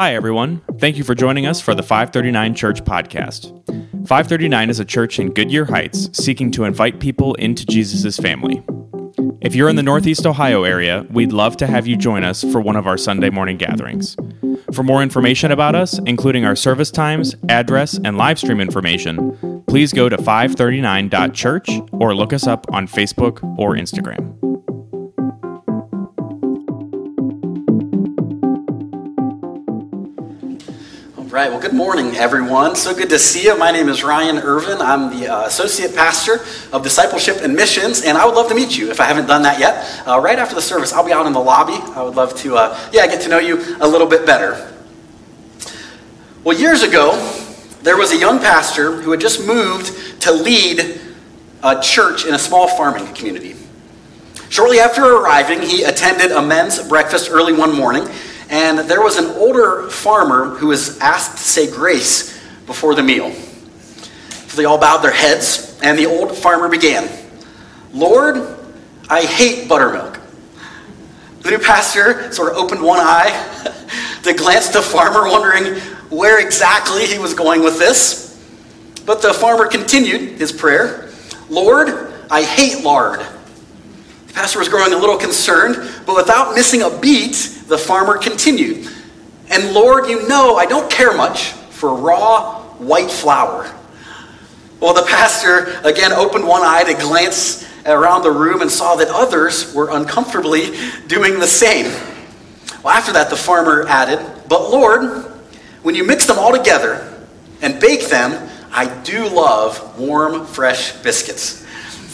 Hi, everyone. Thank you for joining us for the 539 Church podcast. 539 is a church in Goodyear Heights seeking to invite people into Jesus' family. If you're in the Northeast Ohio area, we'd love to have you join us for one of our Sunday morning gatherings. For more information about us, including our service times, address, and live stream information, please go to 539.church or look us up on Facebook or Instagram. Right, well, good morning, everyone. So good to see you. My name is Ryan Irvin. I'm the Associate Pastor of Discipleship and Missions, and I would love to meet you if I haven't done that yet. Right after the service, I'll be out in the lobby. I would love to, get to know you a little bit better. Well, years ago, there was a young pastor who had just moved to lead a church in a small farming community. Shortly after arriving, he attended a men's breakfast early one morning, and there was an older farmer who was asked to say grace before the meal. So they all bowed their heads, and the old farmer began, "Lord, I hate buttermilk." The new pastor sort of opened one eye to glance at the farmer, wondering where exactly he was going with this. But the farmer continued his prayer, "Lord, I hate lard." The pastor was growing a little concerned, but without missing a beat, the farmer continued, "And Lord, you know I don't care much for raw white flour." Well, the pastor again opened one eye to glance around the room and saw that others were uncomfortably doing the same. Well, after that, the farmer added, "But Lord, when you mix them all together and bake them, I do love warm, fresh biscuits."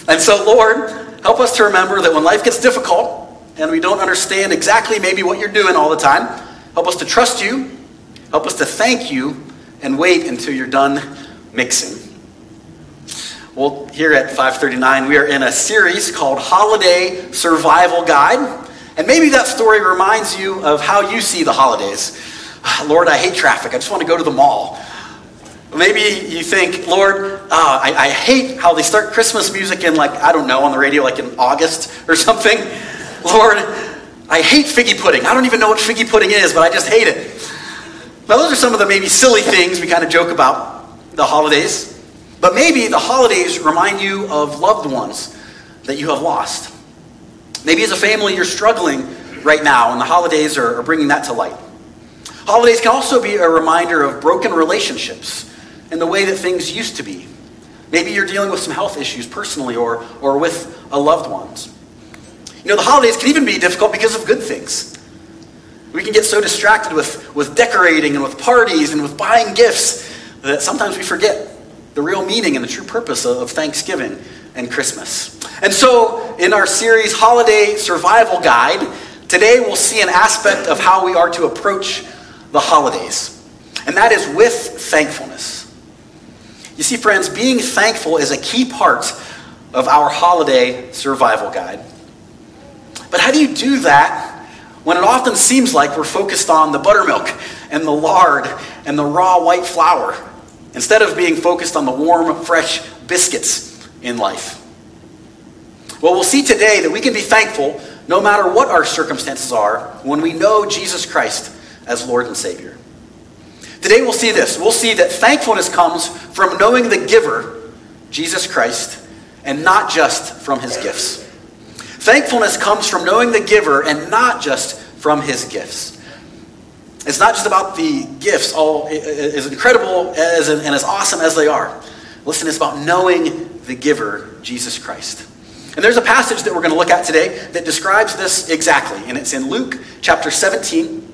And so, Lord, help us to remember that when life gets difficult and we don't understand exactly maybe what you're doing all the time, help us to trust you, help us to thank you, and wait until you're done mixing. Well, here at 539, we are in a series called Holiday Survival Guide, and maybe that story reminds you of how you see the holidays. Lord, I hate traffic. I just want to go to the mall. Maybe you think, Lord, I hate how they start Christmas music in, on the radio, in August or something. Lord, I hate figgy pudding. I don't even know what figgy pudding is, but I just hate it. Now, those are some of the maybe silly things we kind of joke about the holidays. But maybe the holidays remind you of loved ones that you have lost. Maybe as a family, you're struggling right now, and the holidays are bringing that to light. Holidays can also be a reminder of broken relationships and the way that things used to be. Maybe you're dealing with some health issues personally or with a loved one. You know, the holidays can even be difficult because of good things. We can get so distracted with decorating and with parties and with buying gifts that sometimes we forget the real meaning and the true purpose of Thanksgiving and Christmas. And so, in our series, Holiday Survival Guide, today we'll see an aspect of how we are to approach the holidays. And that is with thankfulness. You see, friends, being thankful is a key part of our holiday survival guide. But how do you do that when it often seems like we're focused on the buttermilk and the lard and the raw white flour instead of being focused on the warm, fresh biscuits in life? Well, we'll see today that we can be thankful no matter what our circumstances are when we know Jesus Christ as Lord and Savior. Today we'll see this. We'll see that thankfulness comes from knowing the giver, Jesus Christ, and not just from his gifts. Thankfulness comes from knowing the giver and not just from his gifts. It's not just about the gifts, all as incredible and as awesome as they are. Listen, it's about knowing the giver, Jesus Christ. And there's a passage that we're going to look at today that describes this exactly, and it's in Luke chapter 17.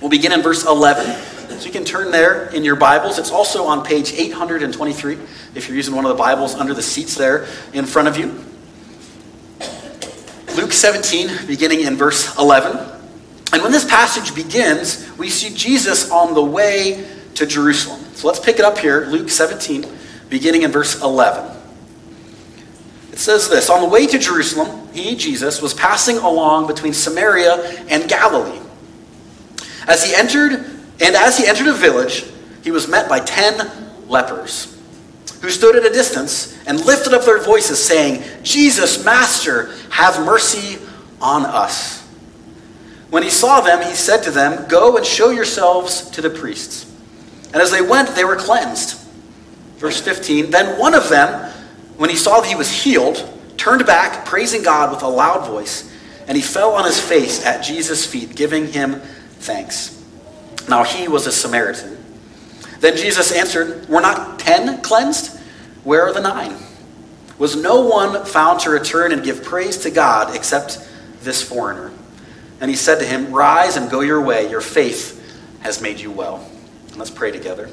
We'll begin in verse 11. So you can turn there in your Bibles. It's also on page 823 if you're using one of the Bibles under the seats there in front of you. Luke 17, beginning in verse 11. And when this passage begins, we see Jesus on the way to Jerusalem. So let's pick it up here, Luke 17, beginning in verse 11. It says this, "On the way to Jerusalem, he, Jesus, was passing along between Samaria and Galilee. As he entered a village, he was met by 10 lepers who stood at a distance and lifted up their voices saying, 'Jesus, Master, have mercy on us.' When he saw them, he said to them, "Go and show yourselves to the priests." And as they went, they were cleansed. Verse 15, then one of them, when he saw that he was healed, turned back, praising God with a loud voice, and he fell on his face at Jesus' feet, giving him thanks. Now he was a Samaritan. Then Jesus answered, "Were not 10 cleansed? Where are the 9? Was no one found to return and give praise to God except this foreigner?" And he said to him, "Rise and go your way. Your faith has made you well." And let's pray together.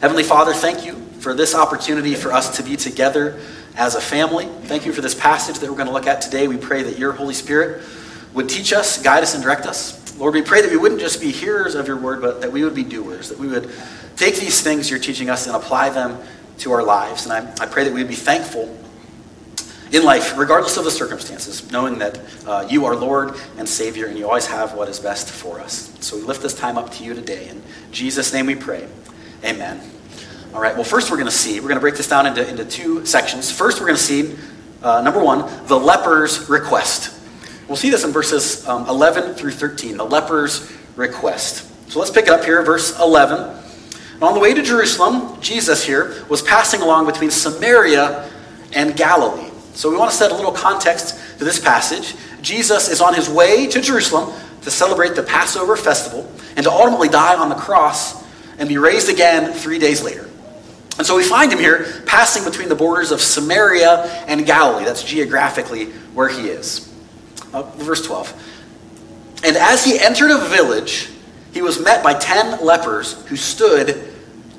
Heavenly Father, thank you for this opportunity for us to be together as a family. Thank you for this passage that we're going to look at today. We pray that your Holy Spirit would teach us, guide us, and direct us. Lord, we pray that we wouldn't just be hearers of your word, but that we would be doers, that we would take these things you're teaching us and apply them to our lives. And I pray that we would be thankful in life, regardless of the circumstances, knowing that you are Lord and Savior, and you always have what is best for us. So we lift this time up to you today. In Jesus' name we pray. Amen. All right, well, first we're going to break this down into two sections. First, we're going to see, number one, the leper's request. We'll see this in verses 11 through 13, the leper's request. So let's pick it up here, verse 11. On the way to Jerusalem, Jesus here was passing along between Samaria and Galilee. So we want to set a little context to this passage. Jesus is on his way to Jerusalem to celebrate the Passover festival and to ultimately die on the cross and be raised again 3 days later. And so we find him here passing between the borders of Samaria and Galilee. That's geographically where he is. Verse 12. And as he entered a village, he was met by 10 lepers who stood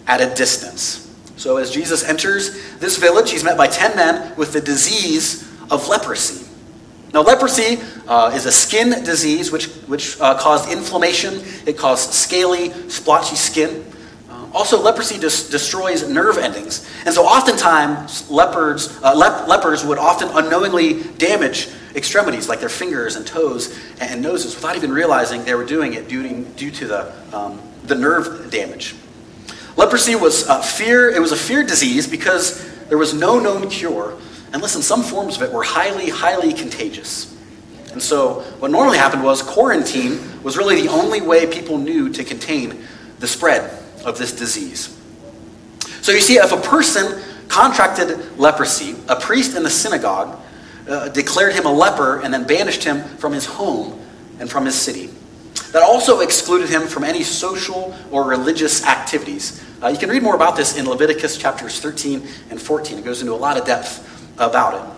at a distance. So as Jesus enters this village, he's met by 10 men with the disease of leprosy. Now leprosy is a skin disease which caused inflammation. It caused scaly, splotchy skin. Also, leprosy destroys nerve endings. And so oftentimes lepers would often unknowingly damage extremities like their fingers and toes and noses without even realizing they were doing it due to the nerve damage. Leprosy was fear. It was a fear disease because there was no known cure. And listen, some forms of it were highly, highly contagious. And so what normally happened was quarantine was really the only way people knew to contain the spread of this disease. So you see, if a person contracted leprosy, a priest in the synagogue declared him a leper and then banished him from his home and from his city. That also excluded him from any social or religious activities. You can read more about this in Leviticus chapters 13 and 14. It goes into a lot of depth about it.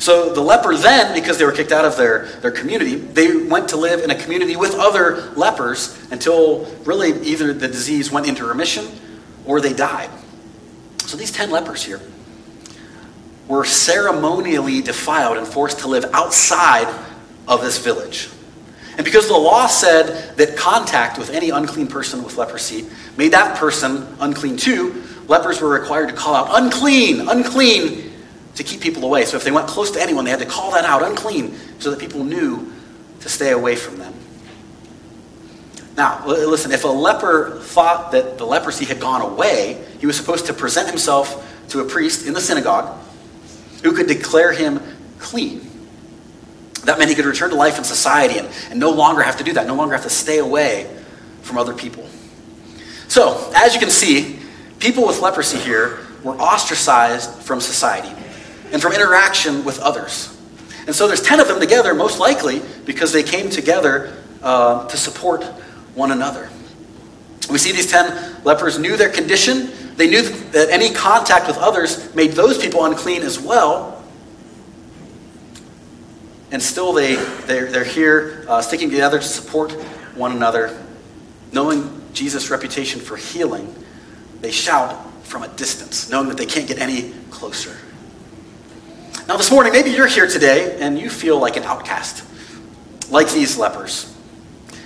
So the leper then, because they were kicked out of their community, they went to live in a community with other lepers until really either the disease went into remission or they died. So these 10 lepers here were ceremonially defiled and forced to live outside of this village. And because the law said that contact with any unclean person with leprosy made that person unclean too, lepers were required to call out, "Unclean, unclean," to keep people away. So if they went close to anyone, they had to call that out, "Unclean," so that people knew to stay away from them. Now, listen, if a leper thought that the leprosy had gone away, he was supposed to present himself to a priest in the synagogue who could declare him clean. That meant he could return to life in society and no longer have to do that, no longer have to stay away from other people. So, as you can see, people with leprosy here were ostracized from society and from interaction with others. And so there's 10 of them together, most likely because they came together to support one another. We see these 10 lepers knew their condition. They knew that any contact with others made those people unclean as well. And still they're here sticking together to support one another. Knowing Jesus' reputation for healing, they shout from a distance, knowing that they can't get any closer. Now this morning, maybe you're here today and you feel like an outcast, like these lepers.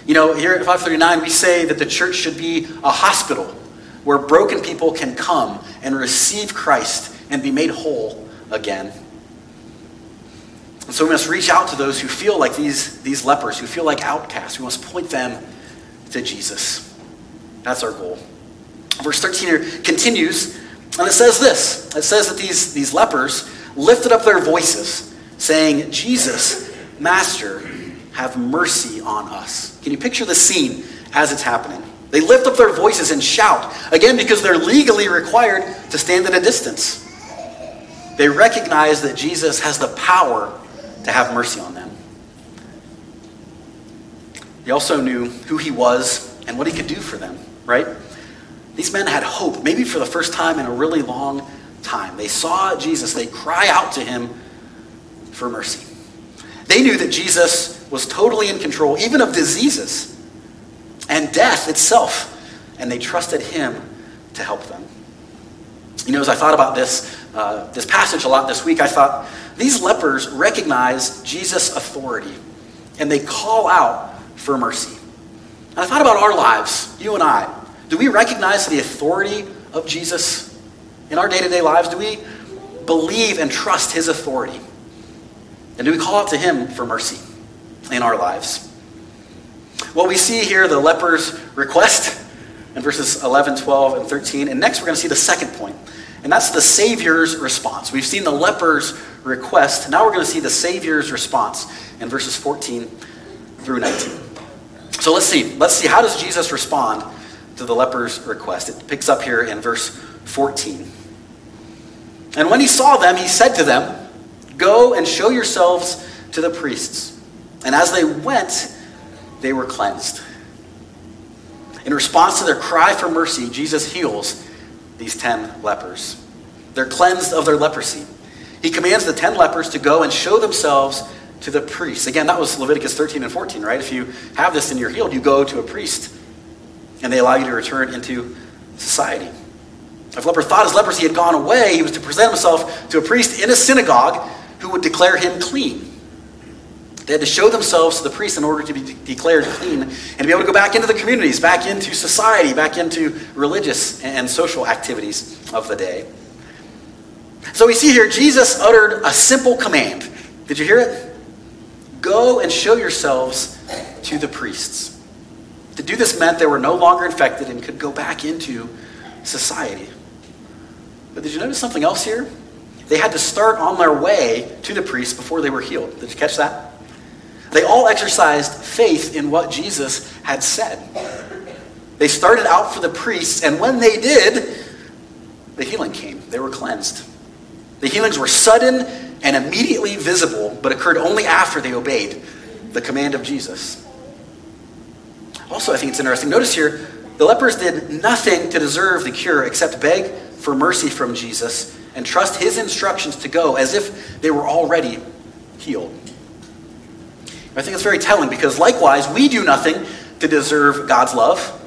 You know, here at 539, we say that the church should be a hospital where broken people can come and receive Christ and be made whole again. And so we must reach out to those who feel like these lepers, who feel like outcasts. We must point them to Jesus. That's our goal. Verse 13 here continues, and it says this. It says that these lepers lifted up their voices, saying, "Jesus, Master, have mercy on us. Can you picture the scene as it's happening? They lift up their voices and shout, again, because they're legally required to stand at a distance. They recognize that Jesus has the power to have mercy on them. They also knew who he was and what he could do for them, right? These men had hope, maybe for the first time in a really long time. They saw Jesus. They cry out to him for mercy. They knew that Jesus was totally in control, even of diseases and death itself, and they trusted him to help them. You know, as I thought about this passage a lot this week, I thought, these lepers recognize Jesus' authority, and they call out for mercy. And I thought about our lives, you and I. Do we recognize the authority of Jesus in our day-to-day lives? Do we believe and trust his authority? And do we call out to him for mercy in our lives? Well, we see here the lepers' request in verses 11, 12, and 13. And next we're going to see the second point. And that's the Savior's response. We've seen the leper's request. Now we're going to see the Savior's response in verses 14 through 19. So let's see. How does Jesus respond to the leper's request? It picks up here in verse 14. And when he saw them, he said to them, "Go and show yourselves to the priests." And as they went, they were cleansed. In response to their cry for mercy, Jesus heals these 10 lepers. They're cleansed of their leprosy. He commands the 10 lepers to go and show themselves to the priests. Again, that was Leviticus 13 and 14, right? If you have this and you're healed, you go to a priest, and they allow you to return into society. If a leper thought his leprosy had gone away, he was to present himself to a priest in a synagogue who would declare him clean. They had to show themselves to the priest in order to be declared clean and to be able to go back into the communities, back into society, back into religious and social activities of the day. So we see here Jesus uttered a simple command. Did you hear it? Go and show yourselves to the priests. To do this meant they were no longer infected and could go back into society. But did you notice something else here? They had to start on their way to the priest before they were healed. Did you catch that? They all exercised faith in what Jesus had said. They started out for the priests, and when they did, the healing came. They were cleansed. The healings were sudden and immediately visible, but occurred only after they obeyed the command of Jesus. Also, I think it's interesting. Notice here, the lepers did nothing to deserve the cure except beg for mercy from Jesus and trust his instructions to go as if they were already healed. I think it's very telling because likewise, we do nothing to deserve God's love.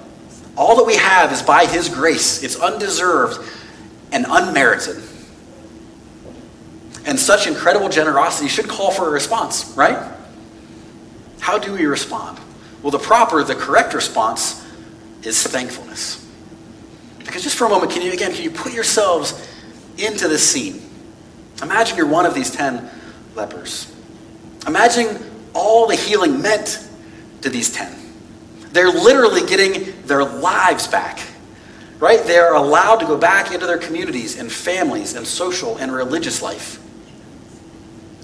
All that we have is by his grace. It's undeserved and unmerited. And such incredible generosity should call for a response, right? How do we respond? Well, the correct response is thankfulness. Because just for a moment, can you put yourselves into this scene? Imagine you're one of these 10 lepers. Imagine all the healing meant to these 10. They're literally getting their lives back, right? They're allowed to go back into their communities and families and social and religious life.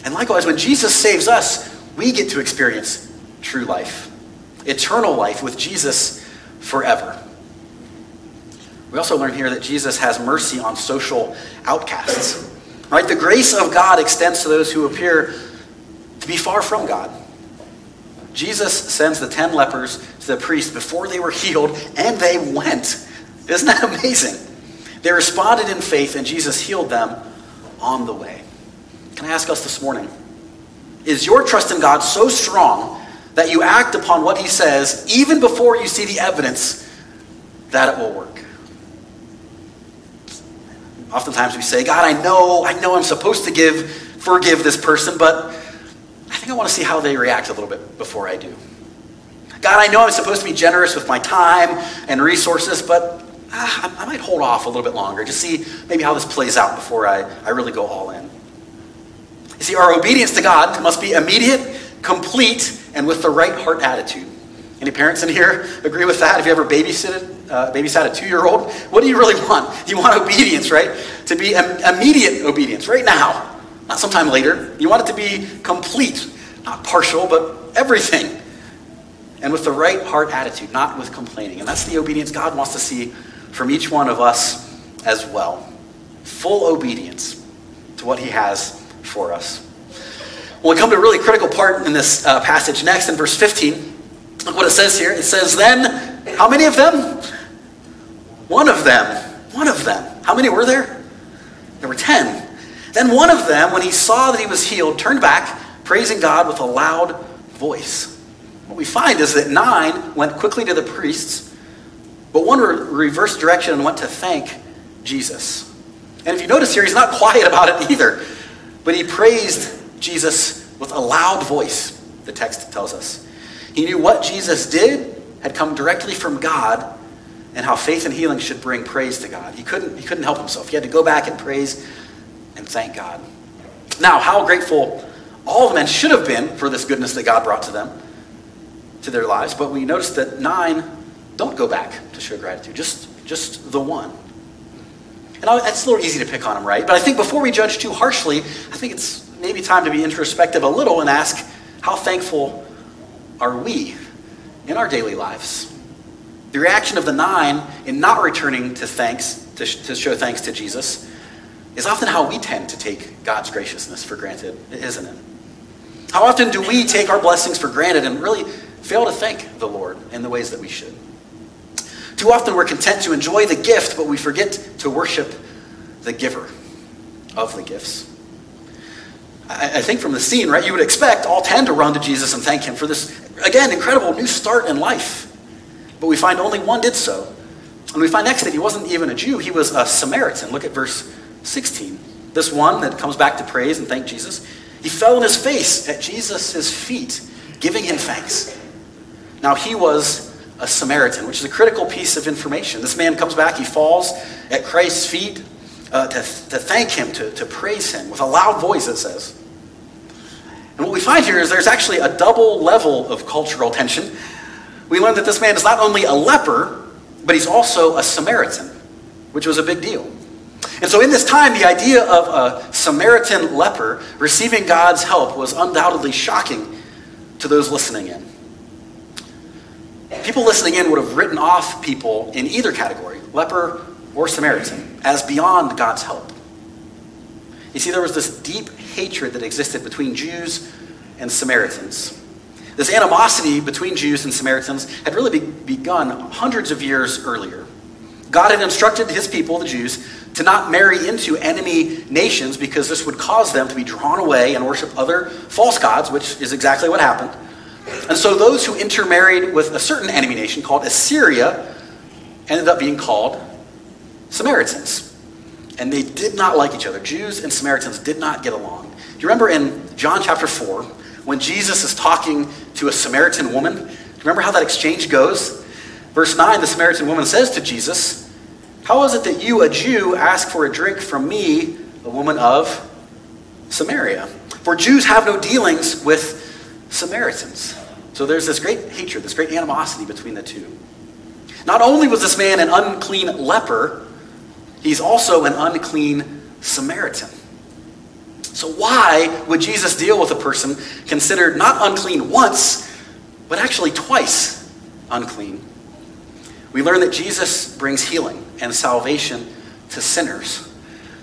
And likewise, when Jesus saves us, we get to experience true life, eternal life with Jesus forever. We also learn here that Jesus has mercy on social outcasts, right? The grace of God extends to those who appear to be far from God. Jesus sends the 10 lepers to the priest before they were healed, and they went. Isn't that amazing? They responded in faith, and Jesus healed them on the way. Can I ask us this morning, is your trust in God so strong that you act upon what he says even before you see the evidence that it will work? Oftentimes we say, God, I know I'm supposed to forgive this person, but I think I want to see how they react a little bit before I do. God, I know I'm supposed to be generous with my time and resources, but I might hold off a little bit longer to see maybe how this plays out before I really go all in. You see, our obedience to God must be immediate, complete, and with the right heart attitude. Any parents in here agree with that? Have you ever babysat a 2-year-old? What do you really want? You want obedience, right? To be immediate obedience, right now. Not sometime later. You want it to be complete, not partial, but everything. And with the right heart attitude, not with complaining. And that's the obedience God wants to see from each one of us as well. Full obedience to what he has for us. Well, we come to a really critical part in this passage next in verse 15. Look what it says here. It says, then, how many of them? One of them. One of them. How many were there? There were 10. Then one of them, when he saw that he was healed, turned back, praising God with a loud voice. What we find is that 9 went quickly to the priests, but one reversed direction and went to thank Jesus. And if you notice here, he's not quiet about it either, but he praised Jesus with a loud voice, the text tells us. He knew what Jesus did had come directly from God and how faith and healing should bring praise to God. He couldn't help himself. He had to go back and praise and thank God. Now, how grateful all the men should have been for this goodness that God brought to them, to their lives, but we notice that 9 don't go back to show gratitude, just the one. And it's a little easy to pick on him, right? But I think before we judge too harshly, I think it's maybe time to be introspective a little and ask, how thankful are we in our daily lives? The reaction of the 9 in not returning to thanks, to show thanks to Jesus, is often how we tend to take God's graciousness for granted, isn't it? How often do we take our blessings for granted and really fail to thank the Lord in the ways that we should? Too often we're content to enjoy the gift, but we forget to worship the giver of the gifts. I think from the scene, right, you would expect all 10 to run to Jesus and thank him for this, again, incredible new start in life. But we find only one did so. And we find next that he wasn't even a Jew, he was a Samaritan. Look at verse 16. This one that comes back to praise and thank Jesus, he fell on his face at Jesus' feet, giving him thanks. Now, he was a Samaritan, which is a critical piece of information. This man comes back, he falls at Christ's feet to thank him, to praise him with a loud voice, it says. And what we find here is there's actually a double level of cultural tension. We learn that this man is not only a leper, but he's also a Samaritan, which was a big deal. And so in this time, the idea of a Samaritan leper receiving God's help was undoubtedly shocking to those listening in. People listening in would have written off people in either category, leper or Samaritan, as beyond God's help. You see, there was this deep hatred that existed between Jews and Samaritans. This animosity between Jews and Samaritans had really begun hundreds of years earlier. God had instructed his people, the Jews, to not marry into enemy nations because this would cause them to be drawn away and worship other false gods, which is exactly what happened. And so those who intermarried with a certain enemy nation called Assyria ended up being called Samaritans. And they did not like each other. Jews and Samaritans did not get along. Do you remember in John chapter 4, when Jesus is talking to a Samaritan woman? Do you remember how that exchange goes? Verse 9, the Samaritan woman says to Jesus, "How is it that you, a Jew, ask for a drink from me, a woman of Samaria? For Jews have no dealings with Samaritans." So there's this great hatred, this great animosity between the two. Not only was this man an unclean leper, he's also an unclean Samaritan. So why would Jesus deal with a person considered not unclean once, but actually twice unclean? We learn that Jesus brings healing and salvation to sinners,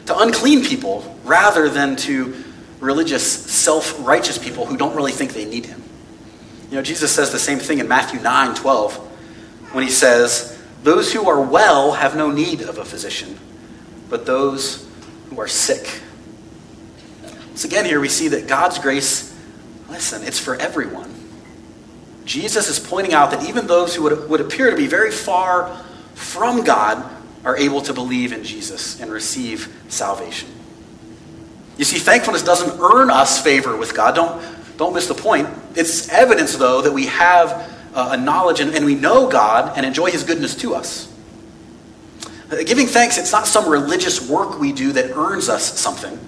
to unclean people, rather than to religious, self-righteous people who don't really think they need him. You know, Jesus says the same thing in Matthew 9:12 when he says, "Those who are well have no need of a physician, but those who are sick." Once again here we see that God's grace, listen, it's for everyone. Jesus is pointing out that even those who would appear to be very far from God are able to believe in Jesus and receive salvation. You see, thankfulness doesn't earn us favor with God. Don't miss the point. It's evidence, though, that we have a knowledge and we know God and enjoy his goodness to us. Giving thanks, it's not some religious work we do that earns us something.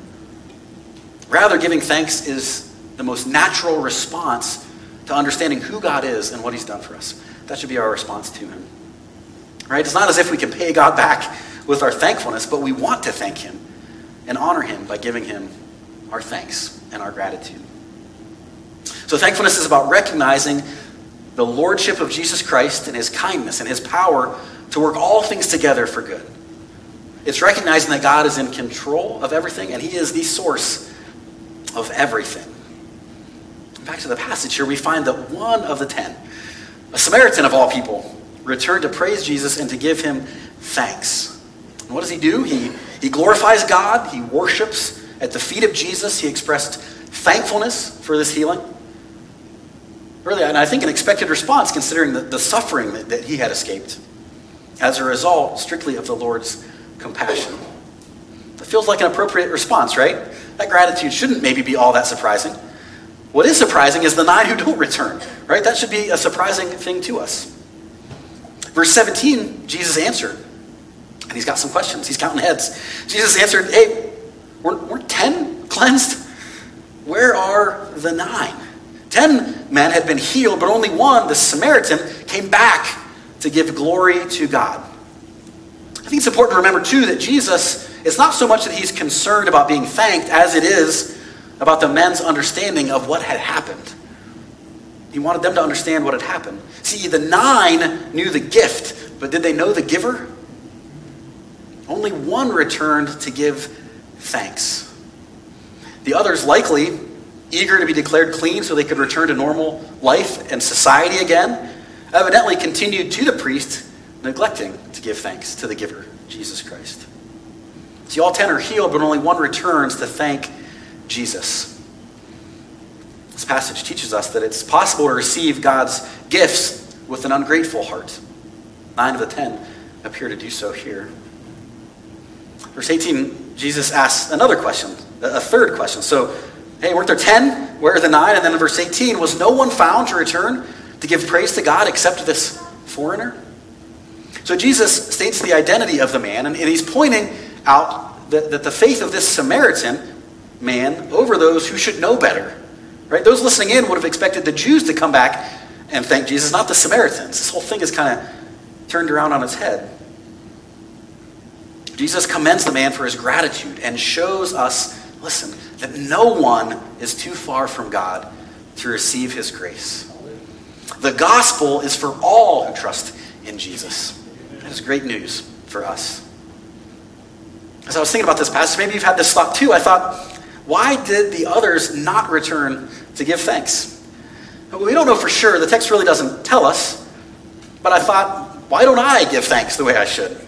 Rather, giving thanks is the most natural response to understanding who God is and what he's done for us. That should be our response to him. Right? It's not as if we can pay God back with our thankfulness, but we want to thank him and honor him by giving him our thanks and our gratitude. So thankfulness is about recognizing the lordship of Jesus Christ and his kindness and his power to work all things together for good. It's recognizing that God is in control of everything and he is the source of everything. Back to the passage here, we find that one of the ten, a Samaritan of all people, returned to praise Jesus and to give him thanks. And what does he do? He glorifies God. He worships at the feet of Jesus. He expressed thankfulness for this healing. Really, and I think an expected response considering the suffering that he had escaped as a result strictly of the Lord's compassion. That feels like an appropriate response, right? That gratitude shouldn't maybe be all that surprising. What is surprising is the nine who don't return, right? That should be a surprising thing to us. Verse 17, Jesus answered, and he's got some questions. He's counting heads. Jesus answered, hey, weren't 10 cleansed? Where are the nine? 10 men had been healed, but only one, the Samaritan, came back to give glory to God. I think it's important to remember, too, that Jesus, it's not so much that he's concerned about being thanked as it is about the men's understanding of what had happened. He wanted them to understand what had happened. See, the nine knew the gift, but did they know the giver? Only one returned to give thanks. The others likely eager to be declared clean so they could return to normal life and society again, evidently continued to the priest, neglecting to give thanks to the giver, Jesus Christ. See, all 10 are healed, but only one returns to thank Jesus. This passage teaches us that it's possible to receive God's gifts with an ungrateful heart. 9 of the 10 appear to do so here. Verse 18, Jesus asks another question, a third question. So, hey, weren't there 10? Where are the 9? And then in verse 18, was no one found to return to give praise to God except this foreigner? So Jesus states the identity of the man, and he's pointing out that the faith of this Samaritan man over those who should know better. Right? Those listening in would have expected the Jews to come back and thank Jesus, not the Samaritans. This whole thing is kind of turned around on its head. Jesus commends the man for his gratitude and shows us, listen, that no one is too far from God to receive his grace. The gospel is for all who trust in Jesus. That is great news for us. As I was thinking about this passage, maybe you've had this thought too. I thought, why did the others not return to give thanks? We don't know for sure. The text really doesn't tell us. But I thought, why don't I give thanks the way I should?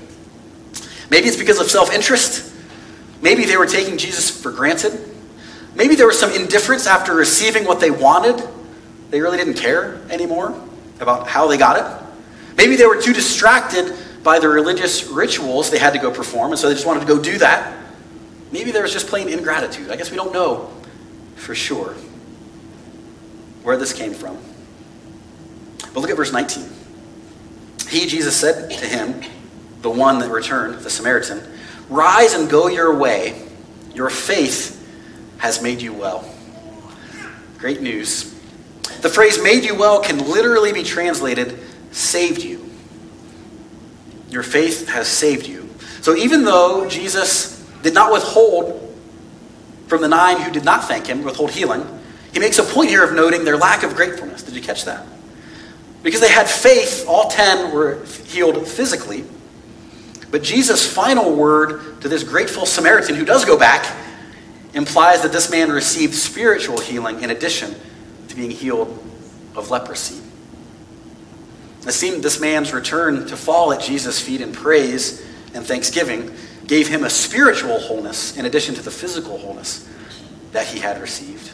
Maybe it's because of self-interest. Maybe they were taking Jesus for granted. Maybe there was some indifference after receiving what they wanted. They really didn't care anymore about how they got it. Maybe they were too distracted by the religious rituals they had to go perform, and so they just wanted to go do that. Maybe there was just plain ingratitude. I guess we don't know for sure where this came from. But look at verse 19. He, Jesus, said to him, the one that returned, the Samaritan, rise and go your way. Your faith has made you well. Great news. The phrase made you well can literally be translated saved you. Your faith has saved you. So even though Jesus did not withhold from the 9 who did not thank him, withhold healing, he makes a point here of noting their lack of gratefulness. Did you catch that? Because they had faith, all 10 were healed physically. But Jesus' final word to this grateful Samaritan who does go back implies that this man received spiritual healing in addition to being healed of leprosy. It seemed this man's return to fall at Jesus' feet in praise and thanksgiving gave him a spiritual wholeness in addition to the physical wholeness that he had received.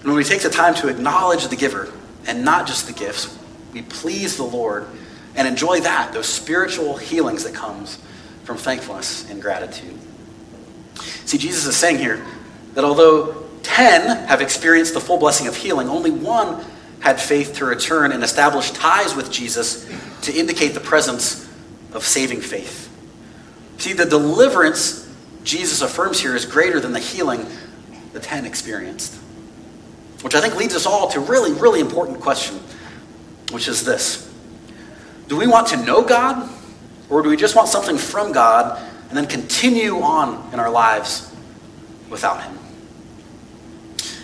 And when we take the time to acknowledge the giver and not just the gifts, we please the Lord and enjoy that, those spiritual healings that comes from thankfulness and gratitude. See, Jesus is saying here that although 10 have experienced the full blessing of healing, only one had faith to return and establish ties with Jesus to indicate the presence of saving faith. See, the deliverance Jesus affirms here is greater than the healing the 10 experienced, which I think leads us all to a really, really important question, which is this. Do we want to know God, or do we just want something from God and then continue on in our lives without him?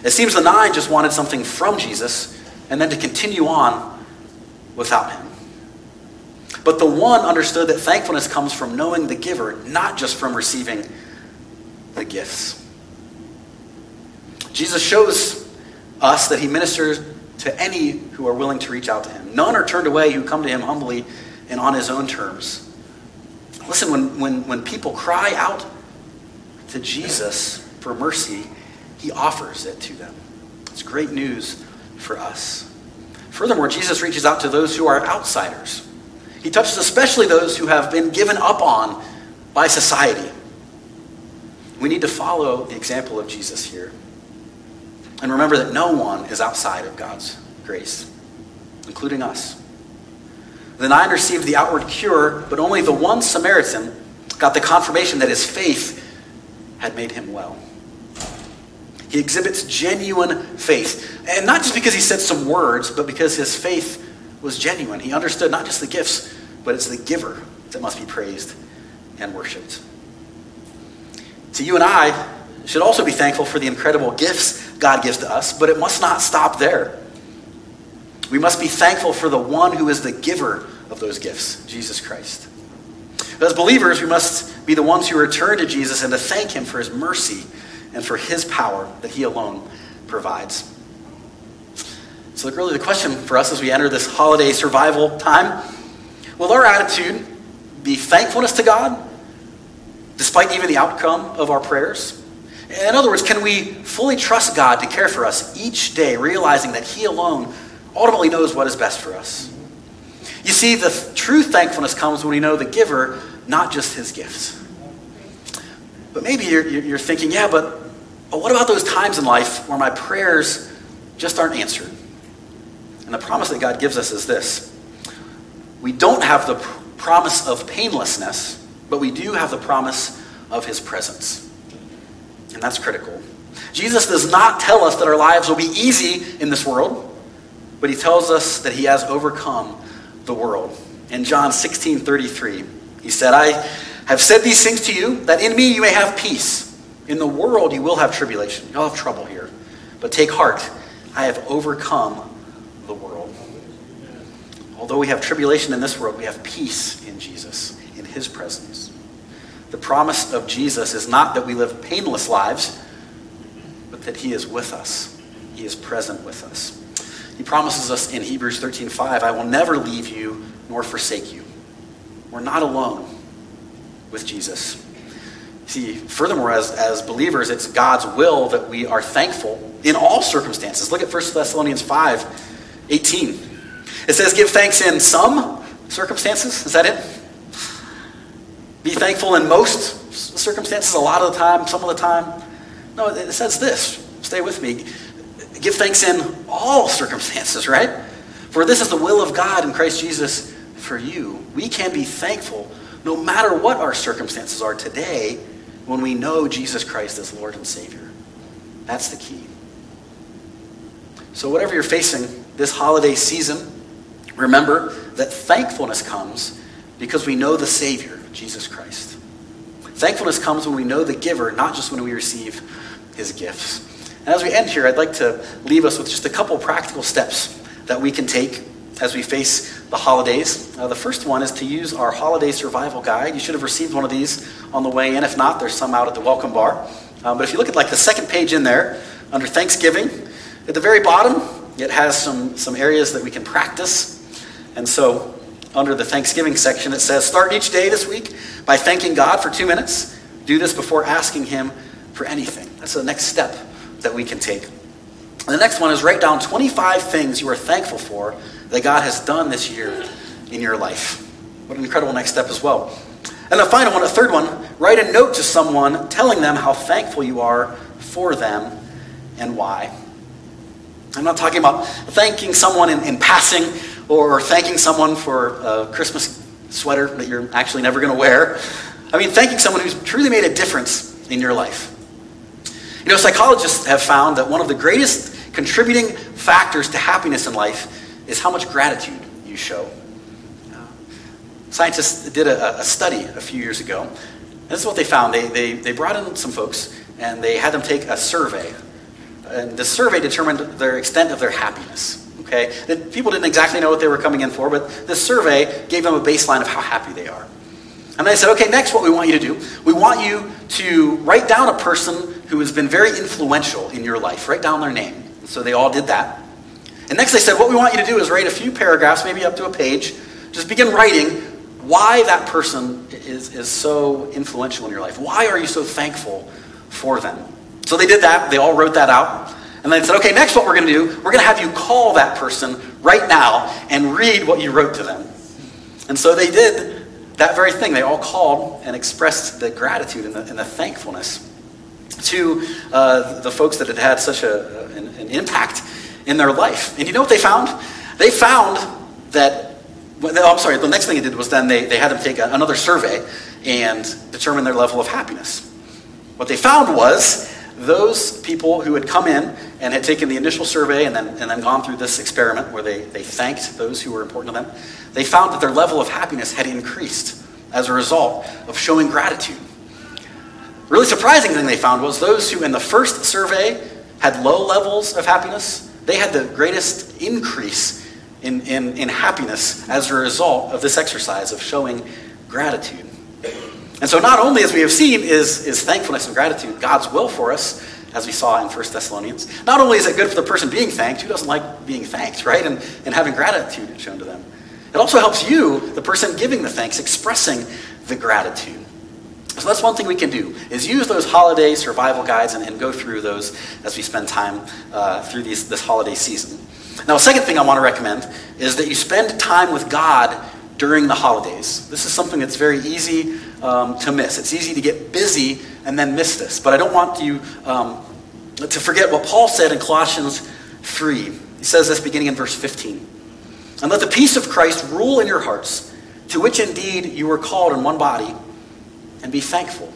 It seems the nine just wanted something from Jesus and then to continue on without him. But the one understood that thankfulness comes from knowing the giver, not just from receiving the gifts. Jesus shows us that he ministers to any who are willing to reach out to him. None are turned away who come to him humbly and on his own terms. Listen, when people cry out to Jesus for mercy, he offers it to them. It's great news for us. Furthermore, Jesus reaches out to those who are outsiders. He touches especially those who have been given up on by society. We need to follow the example of Jesus here. And remember that no one is outside of God's grace, including us. The nine received the outward cure, but only the one Samaritan got the confirmation that his faith had made him well. He exhibits genuine faith. And not just because he said some words, but because his faith was genuine. He understood not just the gifts, but it's the giver that must be praised and worshiped. So you and I should also be thankful for the incredible gifts God gives to us, but it must not stop there. We must be thankful for the one who is the giver of those gifts, Jesus Christ. As believers, we must be the ones who return to Jesus and to thank him for his mercy and for his power that he alone provides. So really the question for us as we enter this holiday survival time, will our attitude be thankfulness to God, despite even the outcome of our prayers? In other words, can we fully trust God to care for us each day, realizing that he alone ultimately knows what is best for us? You see, the true thankfulness comes when we know the giver, not just his gifts. But maybe you're thinking, yeah, but what about those times in life where my prayers just aren't answered? And the promise that God gives us is this. We don't have the promise of painlessness, but we do have the promise of his presence. And that's critical. Jesus does not tell us that our lives will be easy in this world, but he tells us that he has overcome the world. In John 16:33, he said, "I have said these things to you, that in me you may have peace. In the world you will have tribulation." You'll have trouble here. "But take heart, I have overcome the world." Although we have tribulation in this world, we have peace in Jesus, in his presence. The promise of Jesus is not that we live painless lives, but that he is with us. He is present with us. He promises us in Hebrews 13:5, "I will never leave you nor forsake you." We're not alone with Jesus. See, furthermore, as believers, it's God's will that we are thankful in all circumstances. Look at 1 Thessalonians 5:18. It says, "Give thanks in some circumstances." Is that it? Be thankful in most circumstances, a lot of the time, some of the time. No, it says this. Stay with me. Give thanks in all circumstances, right? "For this is the will of God in Christ Jesus for you." We can be thankful no matter what our circumstances are today when we know Jesus Christ as Lord and Savior. That's the key. So whatever you're facing this holiday season, remember that thankfulness comes because we know the Savior, Jesus Christ. Thankfulness comes when we know the giver, not just when we receive his gifts. And as we end here, I'd like to leave us with just a couple practical steps that we can take as we face the holidays. The first one is to use our Holiday Survival Guide. You should have received one of these on the way in. If not, there's some out at the welcome bar. But if you look at the second page in there, under Thanksgiving, at the very bottom, it has some areas that we can practice. And so under the Thanksgiving section, it says, "Start each day this week by thanking God for 2 minutes. Do this before asking him for anything." That's the next step that we can take. And the next one is write down 25 things you are thankful for that God has done this year in your life. What an incredible next step as well. And the final one, the third one, write a note to someone telling them how thankful you are for them and why. I'm not talking about thanking someone in passing or thanking someone for a Christmas sweater that you're actually never going to wear. I mean, thanking someone who's truly made a difference in your life. You know, psychologists have found that one of the greatest contributing factors to happiness in life is how much gratitude you show. Scientists did a study a few years ago, and this is what they found. They brought in some folks, and they had them take a survey and the survey determined their extent of their happiness. Okay, the people didn't exactly know what they were coming in for, but this survey gave them a baseline of how happy they are. And they said, okay, next what we want you to do, we want you to write down a person who has been very influential in your life. Write down their name. And so they all did that. And next they said, what we want you to do is write a few paragraphs, maybe up to a page. Just begin writing why that person is so influential in your life. Why are you so thankful for them? So they did that. They all wrote that out. And they said, okay, next what we're going to do, we're going to have you call that person right now and read what you wrote to them. And so they did that very thing. They all called and expressed the gratitude and the thankfulness to the folks that had had such an impact in their life. And you know what they found? They found that, the next thing they did was then they had them take another survey and determine their level of happiness. What they found was those people who had come in and had taken the initial survey and then gone through this experiment where they thanked those who were important to them, they found that their level of happiness had increased as a result of showing gratitude. Really surprising thing they found was those who in the first survey had low levels of happiness, they had the greatest increase in happiness as a result of this exercise of showing gratitude. And so not only, as we have seen, is thankfulness and gratitude God's will for us, as we saw in 1 Thessalonians. Not only is it good for the person being thanked, who doesn't like being thanked, right? And having gratitude shown to them. It also helps you, the person giving the thanks, expressing the gratitude. So that's one thing we can do, is use those holiday survival guides and go through those as we spend time through this holiday season. Now, the second thing I want to recommend is that you spend time with God during the holidays. This is something that's very easy to miss. It's easy to get busy and then miss this. But I don't want you to forget what Paul said in Colossians 3. He says this beginning in verse 15. And let the peace of Christ rule in your hearts, to which indeed you were called in one body, and be thankful.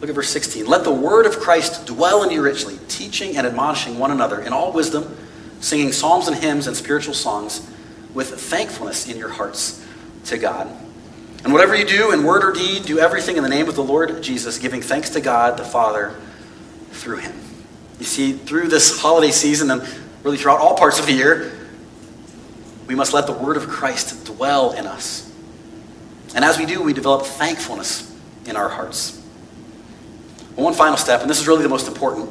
Look at verse 16. Let the word of Christ dwell in you richly, teaching and admonishing one another in all wisdom, singing psalms and hymns and spiritual songs, with thankfulness in your hearts to God. And whatever you do in word or deed, do everything in the name of the Lord Jesus, giving thanks to God the Father through him. You see, through this holiday season and really throughout all parts of the year, we must let the word of Christ dwell in us. And as we do, we develop thankfulness in our hearts. One final step, and this is really the most important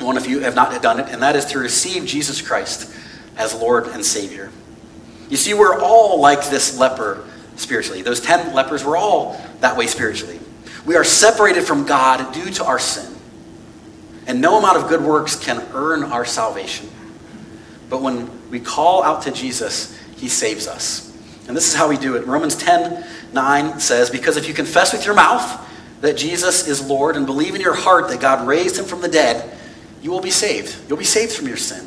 one if you have not done it, and that is to receive Jesus Christ as Lord and Savior. You see, we're all like this leper spiritually. Those 10 lepers were all that way spiritually. We are separated from God due to our sin. And no amount of good works can earn our salvation. But when we call out to Jesus, he saves us. And this is how we do it. Romans 10:9 says, because if you confess with your mouth that Jesus is Lord and believe in your heart that God raised him from the dead, you will be saved. You'll be saved from your sin.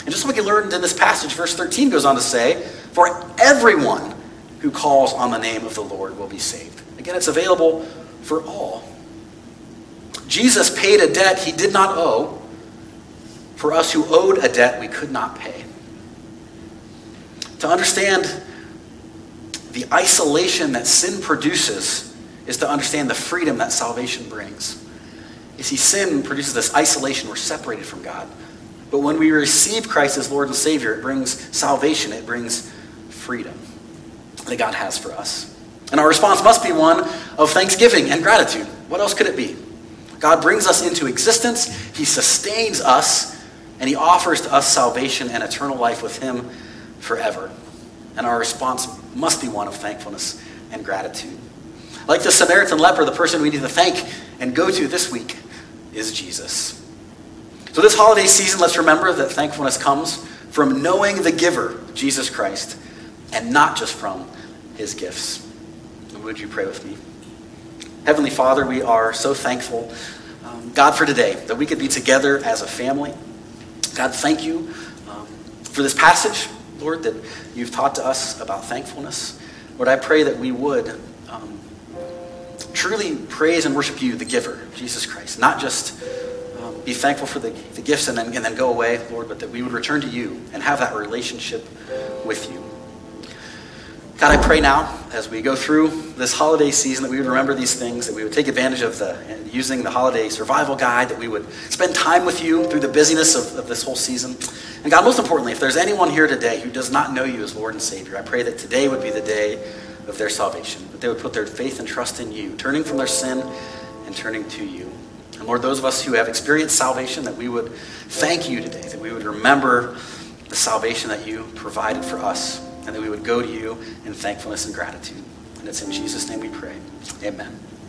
And just like we learned in this passage, verse 13 goes on to say, for everyone who calls on the name of the Lord will be saved. Again, it's available for all. Jesus paid a debt he did not owe for us who owed a debt we could not pay. To understand the isolation that sin produces is to understand the freedom that salvation brings. You see, sin produces this isolation. We're separated from God. But when we receive Christ as Lord and Savior, it brings salvation, it brings freedom that God has for us. And our response must be one of thanksgiving and gratitude. What else could it be? God brings us into existence, he sustains us, and he offers to us salvation and eternal life with him forever. And our response must be one of thankfulness and gratitude. Like the Samaritan leper, the person we need to thank and go to this week is Jesus. So this holiday season, let's remember that thankfulness comes from knowing the giver, Jesus Christ, and not just from his gifts. And would you pray with me? Heavenly Father, we are so thankful, God, for today, that we could be together as a family. God, thank you for this passage, Lord, that you've taught to us about thankfulness. Lord, I pray that we would truly praise and worship you, the giver, Jesus Christ, not just be thankful for the gifts and then go away, Lord, but that we would return to you and have that relationship with you. God, I pray now as we go through this holiday season that we would remember these things, that we would take advantage of using the Holiday Survival Guide, that we would spend time with you through the busyness of this whole season. And God, most importantly, if there's anyone here today who does not know you as Lord and Savior, I pray that today would be the day of their salvation, that they would put their faith and trust in you, turning from their sin and turning to you. And Lord, those of us who have experienced salvation, that we would thank you today, that we would remember the salvation that you provided for us, and that we would go to you in thankfulness and gratitude. And it's in Jesus' name we pray. Amen.